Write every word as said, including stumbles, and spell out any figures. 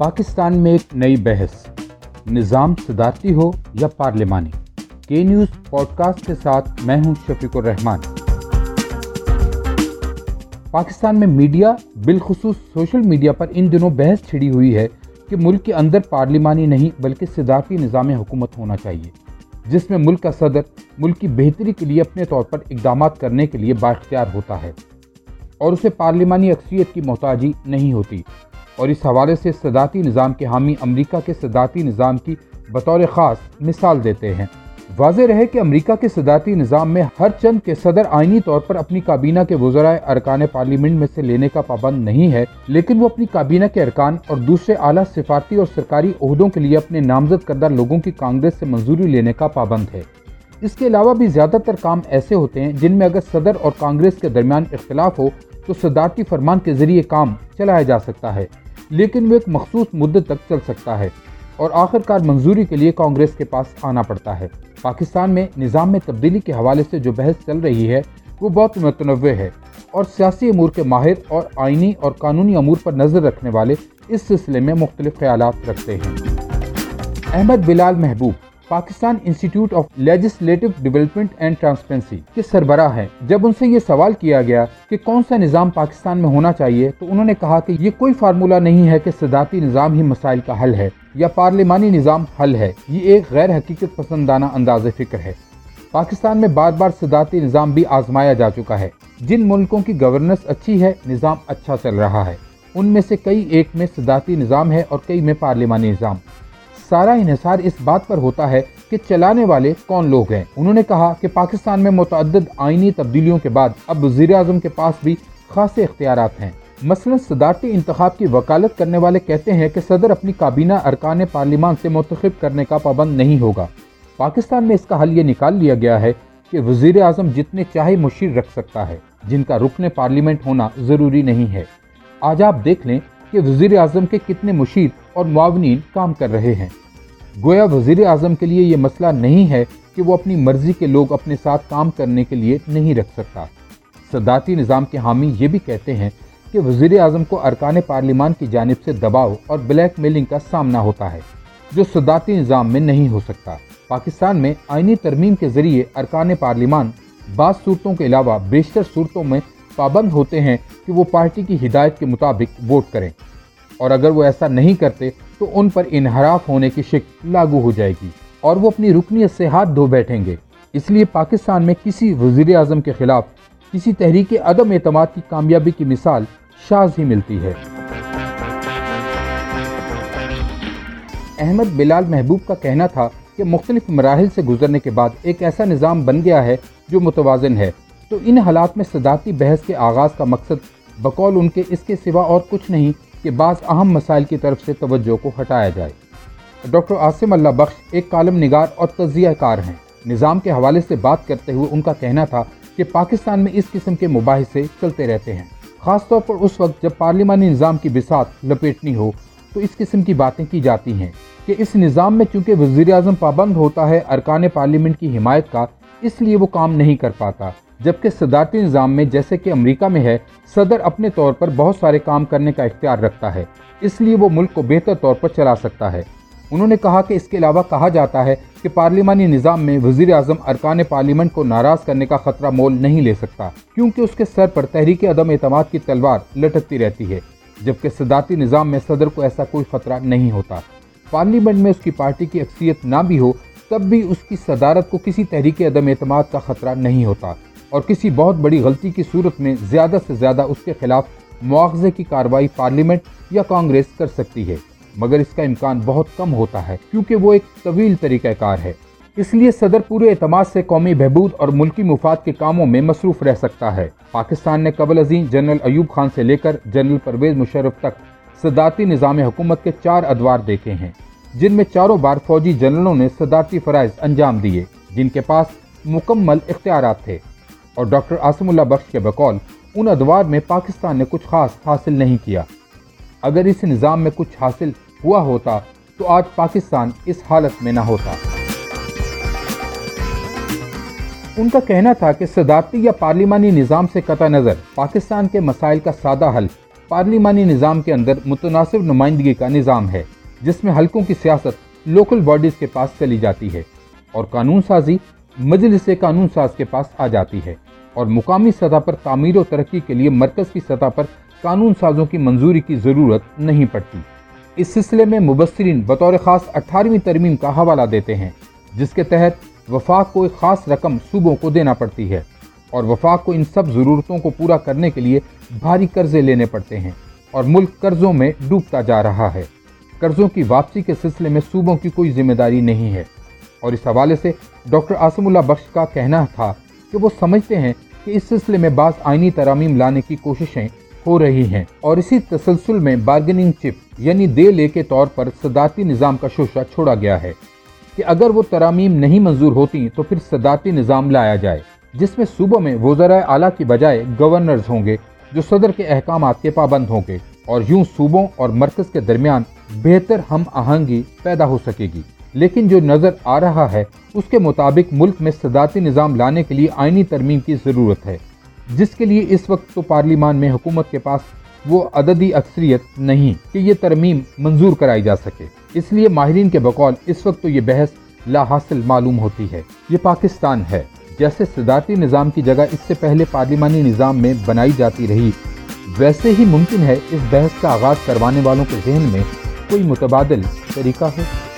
پاکستان میں ایک نئی بحث، نظام صدارتی ہو یا پارلیمانی، کے نیوز پوڈ کاسٹ کے ساتھ میں ہوں شفیق الرحمن۔ پاکستان میں میڈیا بالخصوص سوشل میڈیا پر ان دنوں بحث چھڑی ہوئی ہے کہ ملک کے اندر پارلیمانی نہیں بلکہ صدارتی نظام حکومت ہونا چاہیے، جس میں ملک کا صدر ملک کی بہتری کے لیے اپنے طور پر اقدامات کرنے کے لیے بااختیار ہوتا ہے اور اسے پارلیمانی اکثریت کی محتاجی نہیں ہوتی، اور اس حوالے سے صدارتی نظام کے حامی امریکہ کے صدارتی نظام کی بطور خاص مثال دیتے ہیں۔ واضح رہے کہ امریکہ کے صدارتی نظام میں ہر چند کے صدر آئینی طور پر اپنی کابینہ کے وزرائے ارکان پارلیمنٹ میں سے لینے کا پابند نہیں ہے، لیکن وہ اپنی کابینہ کے ارکان اور دوسرے اعلیٰ سفارتی اور سرکاری عہدوں کے لیے اپنے نامزد کردہ لوگوں کی کانگریس سے منظوری لینے کا پابند ہے۔ اس کے علاوہ بھی زیادہ تر کام ایسے ہوتے ہیں جن میں اگر صدر اور کانگریس کے درمیان اختلاف ہو تو صدارتی فرمان کے ذریعے کام چلایا جا سکتا ہے، لیکن وہ ایک مخصوص مدت تک چل سکتا ہے اور آخر کار منظوری کے لیے کانگریس کے پاس آنا پڑتا ہے۔ پاکستان میں نظام میں تبدیلی کے حوالے سے جو بحث چل رہی ہے وہ بہت متنوع ہے، اور سیاسی امور کے ماہر اور آئینی اور قانونی امور پر نظر رکھنے والے اس سلسلے میں مختلف خیالات رکھتے ہیں۔ Ahmed Bilal Mehboob Pakistan institute of legislative development and transparency کے سربراہ ہیں۔ جب ان سے یہ سوال کیا گیا کہ کون سا نظام پاکستان میں ہونا چاہیے تو انہوں نے کہا کہ یہ کوئی فارمولہ نہیں ہے کہ صدارتی نظام ہی مسائل کا حل ہے یا پارلیمانی نظام حل ہے، یہ ایک غیر حقیقت پسندانہ انداز فکر ہے۔ پاکستان میں بار بار صدارتی نظام بھی آزمایا جا چکا ہے۔ جن ملکوں کی گورننس اچھی ہے، نظام اچھا چل رہا ہے، ان میں سے کئی ایک میں صدارتی نظام ہے اور کئی میں پارلیمانی نظام۔ سارا انحصار اس بات پر ہوتا ہے کہ چلانے والے کون لوگ ہیں۔ انہوں نے کہا کہ پاکستان میں متعدد آئینی تبدیلیوں کے بعد اب وزیراعظم کے پاس بھی خاصے اختیارات ہیں۔ مثلا صدارتی انتخاب کی وکالت کرنے والے کہتے ہیں کہ صدر اپنی کابینہ ارکان پارلیمان سے منتخب کرنے کا پابند نہیں ہوگا۔ پاکستان میں اس کا حل یہ نکال لیا گیا ہے کہ وزیراعظم جتنے چاہے مشیر رکھ سکتا ہے، جن کا رکن پارلیمنٹ ہونا ضروری نہیں ہے۔ آج آپ دیکھ لیں کہ وزیراعظم کے کتنے مشیر اور معاونین کام کر رہے ہیں۔ گویا وزیراعظم کے لیے یہ مسئلہ نہیں ہے کہ وہ اپنی مرضی کے لوگ اپنے ساتھ کام کرنے کے لیے نہیں رکھ سکتا۔ صدارتی نظام کے حامی یہ بھی کہتے ہیں کہ وزیراعظم کو ارکان پارلیمان کی جانب سے دباؤ اور بلیک میلنگ کا سامنا ہوتا ہے، جو صدارتی نظام میں نہیں ہو سکتا۔ پاکستان میں آئینی ترمیم کے ذریعے ارکان پارلیمان بعض صورتوں کے علاوہ بیشتر صورتوں میں پابند ہوتے ہیں کہ وہ پارٹی کی ہدایت کے مطابق ووٹ کریں، اور اگر وہ ایسا نہیں کرتے تو ان پر انحراف ہونے کی شک لاگو ہو جائے گی اور وہ اپنی رکنیت سے ہاتھ دھو بیٹھیں گے۔ اس لیے پاکستان میں کسی وزیراعظم کے خلاف کسی تحریک عدم اعتماد کی کامیابی کی مثال شاذ ہی ملتی ہے۔ احمد بلال محبوب کا کہنا تھا کہ مختلف مراحل سے گزرنے کے بعد ایک ایسا نظام بن گیا ہے جو متوازن ہے، تو ان حالات میں صدارتی بحث کے آغاز کا مقصد بقول ان کے اس کے سوا اور کچھ نہیں کہ بعض اہم مسائل کی طرف سے توجہ کو ہٹایا جائے۔ ڈاکٹر عاصم اللہ بخش ایک کالم نگار اور تجزیہ کار ہیں۔ نظام کے حوالے سے بات کرتے ہوئے ان کا کہنا تھا کہ پاکستان میں اس قسم کے مباحثے چلتے رہتے ہیں، خاص طور پر اس وقت جب پارلیمانی نظام کی بساط لپیٹنی ہو تو اس قسم کی باتیں کی جاتی ہیں کہ اس نظام میں چونکہ وزیراعظم پابند ہوتا ہے ارکان پارلیمنٹ کی حمایت کا، اس لیے وہ کام نہیں کر پاتا، جبکہ صدارتی نظام میں جیسے کہ امریکہ میں ہے صدر اپنے طور پر بہت سارے کام کرنے کا اختیار رکھتا ہے، اس لیے وہ ملک کو بہتر طور پر چلا سکتا ہے۔ انہوں نے کہا کہ اس کے علاوہ کہا جاتا ہے کہ پارلیمانی نظام میں وزیراعظم ارکان پارلیمنٹ کو ناراض کرنے کا خطرہ مول نہیں لے سکتا کیونکہ اس کے سر پر تحریک عدم اعتماد کی تلوار لٹکتی رہتی ہے، جبکہ صدارتی نظام میں صدر کو ایسا کوئی خطرہ نہیں ہوتا۔ پارلیمنٹ میں اس کی پارٹی کی اکثریت نہ بھی ہو تب بھی اس کی صدارت کو کسی تحریک عدم اعتماد کا خطرہ نہیں ہوتا، اور کسی بہت بڑی غلطی کی صورت میں زیادہ سے زیادہ اس کے خلاف مواخذے کی کارروائی پارلیمنٹ یا کانگریس کر سکتی ہے، مگر اس کا امکان بہت کم ہوتا ہے کیونکہ وہ ایک طویل طریقہ کار ہے۔ اس لیے صدر پورے اعتماد سے قومی بہبود اور ملکی مفاد کے کاموں میں مصروف رہ سکتا ہے۔ پاکستان نے قبل ازیں جنرل ایوب خان سے لے کر جنرل پرویز مشرف تک صدارتی نظام حکومت کے چار ادوار دیکھے ہیں، جن میں چاروں بار فوجی جنرلوں نے صدارتی فرائض انجام دیے جن کے پاس مکمل اختیارات تھے، اور ڈاکٹر عاصم اللہ بخش کے بقول ان ادوار میں پاکستان نے کچھ خاص حاصل نہیں کیا۔ اگر اس نظام میں کچھ حاصل ہوا ہوتا تو آج پاکستان اس حالت میں نہ ہوتا۔ ان کا کہنا تھا کہ صدارتی یا پارلیمانی نظام سے قطع نظر پاکستان کے مسائل کا سادہ حل پارلیمانی نظام کے اندر متناسب نمائندگی کا نظام ہے جس میں حلقوں کی سیاست لوکل باڈیز کے پاس چلی جاتی ہے اور قانون سازی مجلس قانون ساز کے پاس آ جاتی ہے اور مقامی سطح پر تعمیر و ترقی کے لیے مرکز کی سطح پر قانون سازوں کی منظوری کی ضرورت نہیں پڑتی۔ اس سلسلے میں مبصرین بطور خاص اٹھارہویں ترمیم کا حوالہ دیتے ہیں جس کے تحت وفاق کو ایک خاص رقم صوبوں کو دینا پڑتی ہے اور وفاق کو ان سب ضرورتوں کو پورا کرنے کے لیے بھاری قرضے لینے پڑتے ہیں اور ملک قرضوں میں ڈوبتا جا رہا ہے۔ قرضوں کی واپسی کے سلسلے میں صوبوں کی کوئی ذمہ داری نہیں ہے اور اس حوالے سے ڈاکٹر عاصم اللہ بخش کا کہنا تھا کہ وہ سمجھتے ہیں کہ اس سلسلے میں بعض آئینی ترامیم لانے کی کوششیں ہو رہی ہیں اور اسی تسلسل میں بارگننگ چپ یعنی دے لے کے طور پر صدارتی نظام کا شوشہ چھوڑا گیا ہے کہ اگر وہ ترامیم نہیں منظور ہوتی تو پھر صدارتی نظام لایا جائے جس میں صوبوں میں وزرائے اعلیٰ کی بجائے گورنرز ہوں گے جو صدر کے احکامات کے پابند ہوں گے اور یوں صوبوں اور مرکز کے درمیان بہتر ہم آہنگی پیدا ہو سکے گی۔ لیکن جو نظر آ رہا ہے اس کے مطابق ملک میں صدارتی نظام لانے کے لیے آئینی ترمیم کی ضرورت ہے جس کے لیے اس وقت تو پارلیمان میں حکومت کے پاس وہ عددی اکثریت نہیں کہ یہ ترمیم منظور کرائی جا سکے، اس لیے ماہرین کے بقول اس وقت تو یہ بحث لا حاصل معلوم ہوتی ہے۔ یہ پاکستان ہے، جیسے صدارتی نظام کی جگہ اس سے پہلے پارلیمانی نظام میں بنائی جاتی رہی ویسے ہی ممکن ہے اس بحث کا آغاز کروانے والوں کے ذہن میں کوئی متبادل طریقہ ہو۔